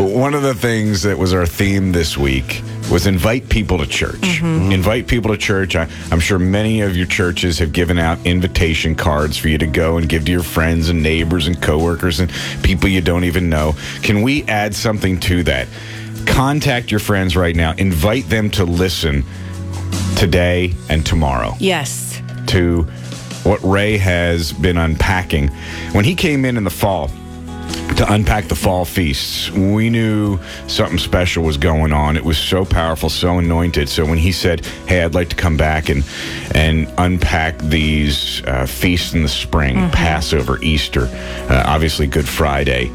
One of the things that was our theme this week was invite people to church. Mm-hmm. Invite people to church. I'm sure many of your churches have given out invitation cards for you to go and give to your friends and neighbors and coworkers and people you don't even know. Can we add something to that? Contact your friends right now. Invite them to listen today and tomorrow. Yes. To what Ray has been unpacking. When he came in the fall, to unpack the fall feasts, we knew something special was going on. It was so powerful, so anointed. So when he said, hey, I'd like to come back and unpack these feasts in the spring, mm-hmm. Passover, Easter, obviously Good Friday,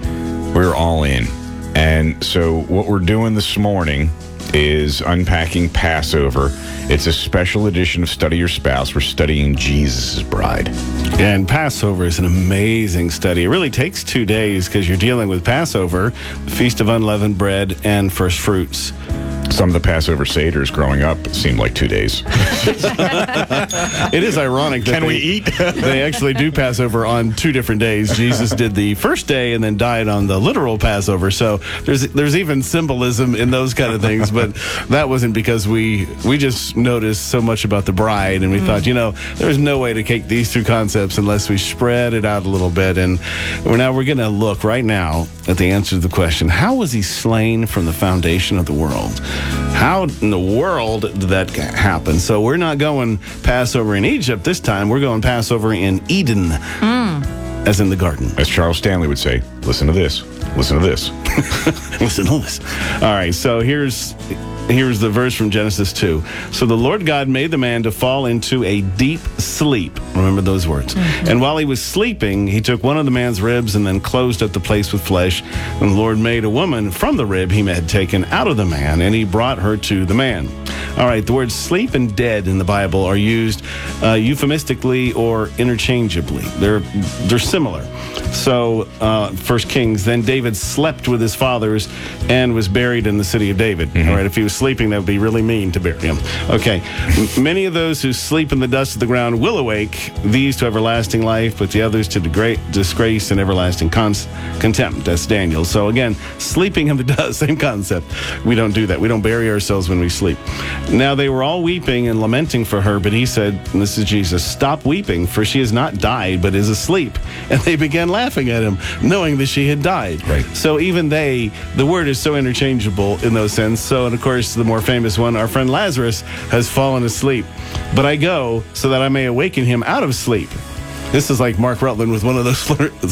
we were all in. And so what we're doing this morning is unpacking Passover. It's a special edition of Study Your Spouse. We're studying Jesus' bride. And Passover is an amazing study. It really takes 2 days because you're dealing with Passover, the Feast of Unleavened Bread, and First Fruits. Some of the Passover seders growing up seemed like 2 days. It is ironic that we eat? They actually do Passover on 2 different days. Jesus did the first day and then died on the literal Passover. So there's even symbolism in those kind of things. But that wasn't because we just noticed so much about the bride. And we thought, there's no way to take these 2 concepts unless we spread it out a little bit. And we're going to look right now at the answer to the question, how was he slain from the foundation of the world? How in the world did that happen? So we're not going Passover in Egypt this time. We're going Passover in Eden, as in the garden. As Charles Stanley would say, listen to this, listen to this. Listen to this. All right, so here's the verse from Genesis 2. So the Lord God made the man to fall into a deep sleep. Remember those words. Mm-hmm. And while he was sleeping, he took one of the man's ribs and then closed up the place with flesh. And the Lord made a woman from the rib he had taken out of the man, and he brought her to the man. All right, the words sleep and dead in the Bible are used euphemistically or interchangeably. They're similar. So, 1 Kings, then David slept with his fathers and was buried in the city of David. Mm-hmm. All right, if he was sleeping, that would be really mean to bury him. Okay, many of those who sleep in the dust of the ground will awake, these to everlasting life, but the others to disgrace and everlasting contempt. That's Daniel. So, again, sleeping in the dust, same concept. We don't do that. We don't bury ourselves when we sleep. Now they were all weeping and lamenting for her, but he said, and this is Jesus, stop weeping, for she has not died, but is asleep. And they began laughing at him, knowing that she had died. Right. So even the word is so interchangeable in those sense. So, and of course, the more famous one, our friend Lazarus has fallen asleep. But I go so that I may awaken him out of sleep. This is like Mark Rutland with one of those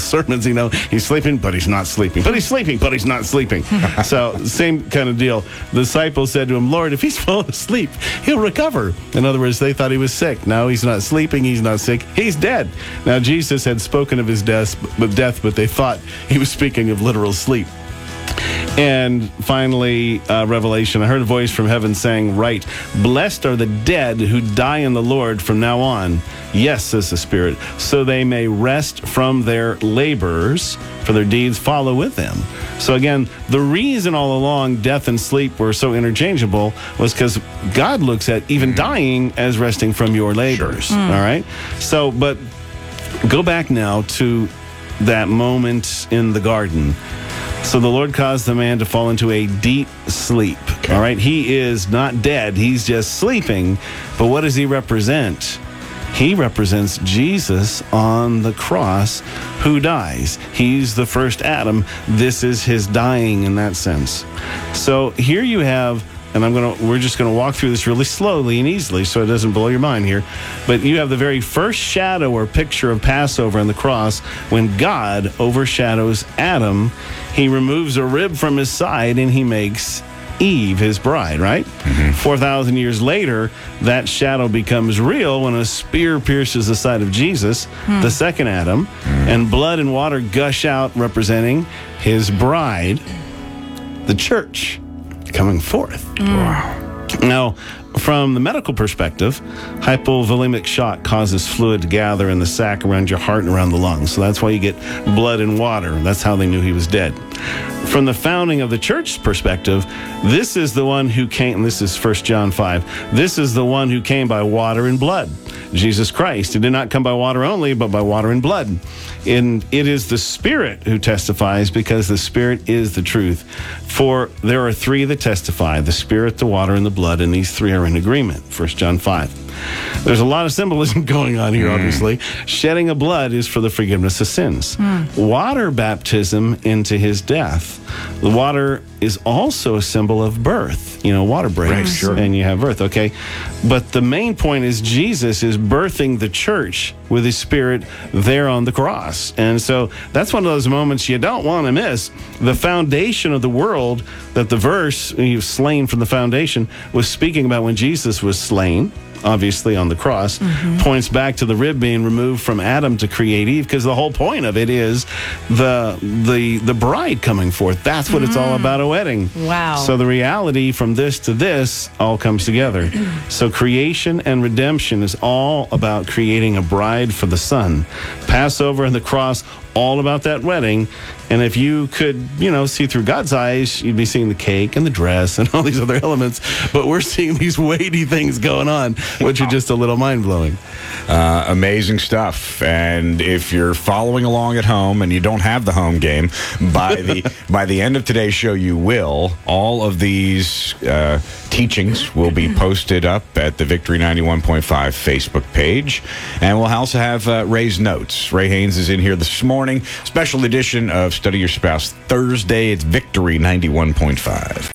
sermons, he's sleeping, but he's not sleeping. But he's sleeping, but he's not sleeping. So, same kind of deal. The disciples said to him, Lord, if he's fallen asleep, he'll recover. In other words, they thought he was sick. No, he's not sleeping, he's not sick, he's dead. Now, Jesus had spoken of his death, but they thought he was speaking of literal sleep. And finally, Revelation. I heard a voice from heaven saying, write, blessed are the dead who die in the Lord from now on. Yes, says the Spirit, so they may rest from their labors, for their deeds follow with them. So again, the reason all along death and sleep were so interchangeable was because God looks at even dying as resting from your labors. Sure. All right? So, but go back now to that moment in the garden. So the Lord caused the man to fall into a deep sleep. Okay. All right, he is not dead. He's just sleeping. But what does he represent? He represents Jesus on the cross who dies. He's the first Adam. This is his dying in that sense. So here you have, and we're just going to walk through this really slowly and easily so it doesn't blow your mind here. But you have the very first shadow or picture of Passover on the cross when God overshadows Adam. He removes a rib from his side and he makes Eve his bride, right? Mm-hmm. 4,000 years later, that shadow becomes real when a spear pierces the side of Jesus, the second Adam, and blood and water gush out representing his bride, the church, coming forth. Wow. Now, from the medical perspective, hypovolemic shock causes fluid to gather in the sac around your heart and around the lungs. So that's why you get blood and water. That's how they knew he was dead. From the founding of the church's perspective, this is the one who came, and this is 1 John 5, this is the one who came by water and blood. Jesus Christ. It did not come by water only, but by water and blood. And it is the Spirit who testifies, because the Spirit is the truth. For there are three that testify, the Spirit, the water, and the blood, and these three are in agreement, 1 John 5. There's a lot of symbolism going on here, obviously. Shedding of blood is for the forgiveness of sins. Water baptism into his death. The water is also a symbol of birth. You know, water breaks, right, sure, and you have birth, okay? But the main point is Jesus is birthing the church with his Spirit there on the cross. And so that's one of those moments you don't want to miss. The foundation of the world, that the verse, you've slain from the foundation, was speaking about when Jesus was slain, obviously on the cross, points back to the rib being removed from Adam to create Eve, because the whole point of it is the bride coming forth. That's what it's all about, a wedding. Wow. So the reality from this to this all comes together. So creation and redemption is all about creating a bride for the Son. Passover and the cross, all about that wedding. And if you could, you know, see through God's eyes, you'd be seeing the cake and the dress and all these other elements. But we're seeing these weighty things going on, which are just a little mind-blowing. Amazing stuff. And if you're following along at home and you don't have the home game, by the end of today's show, you will. All of these teachings will be posted up at the Victory 91.5 Facebook page. And we'll also have Ray's notes. Ray Haynes is in here this morning. Special edition of Study Your Spouse Thursday. It's Victory 91.5.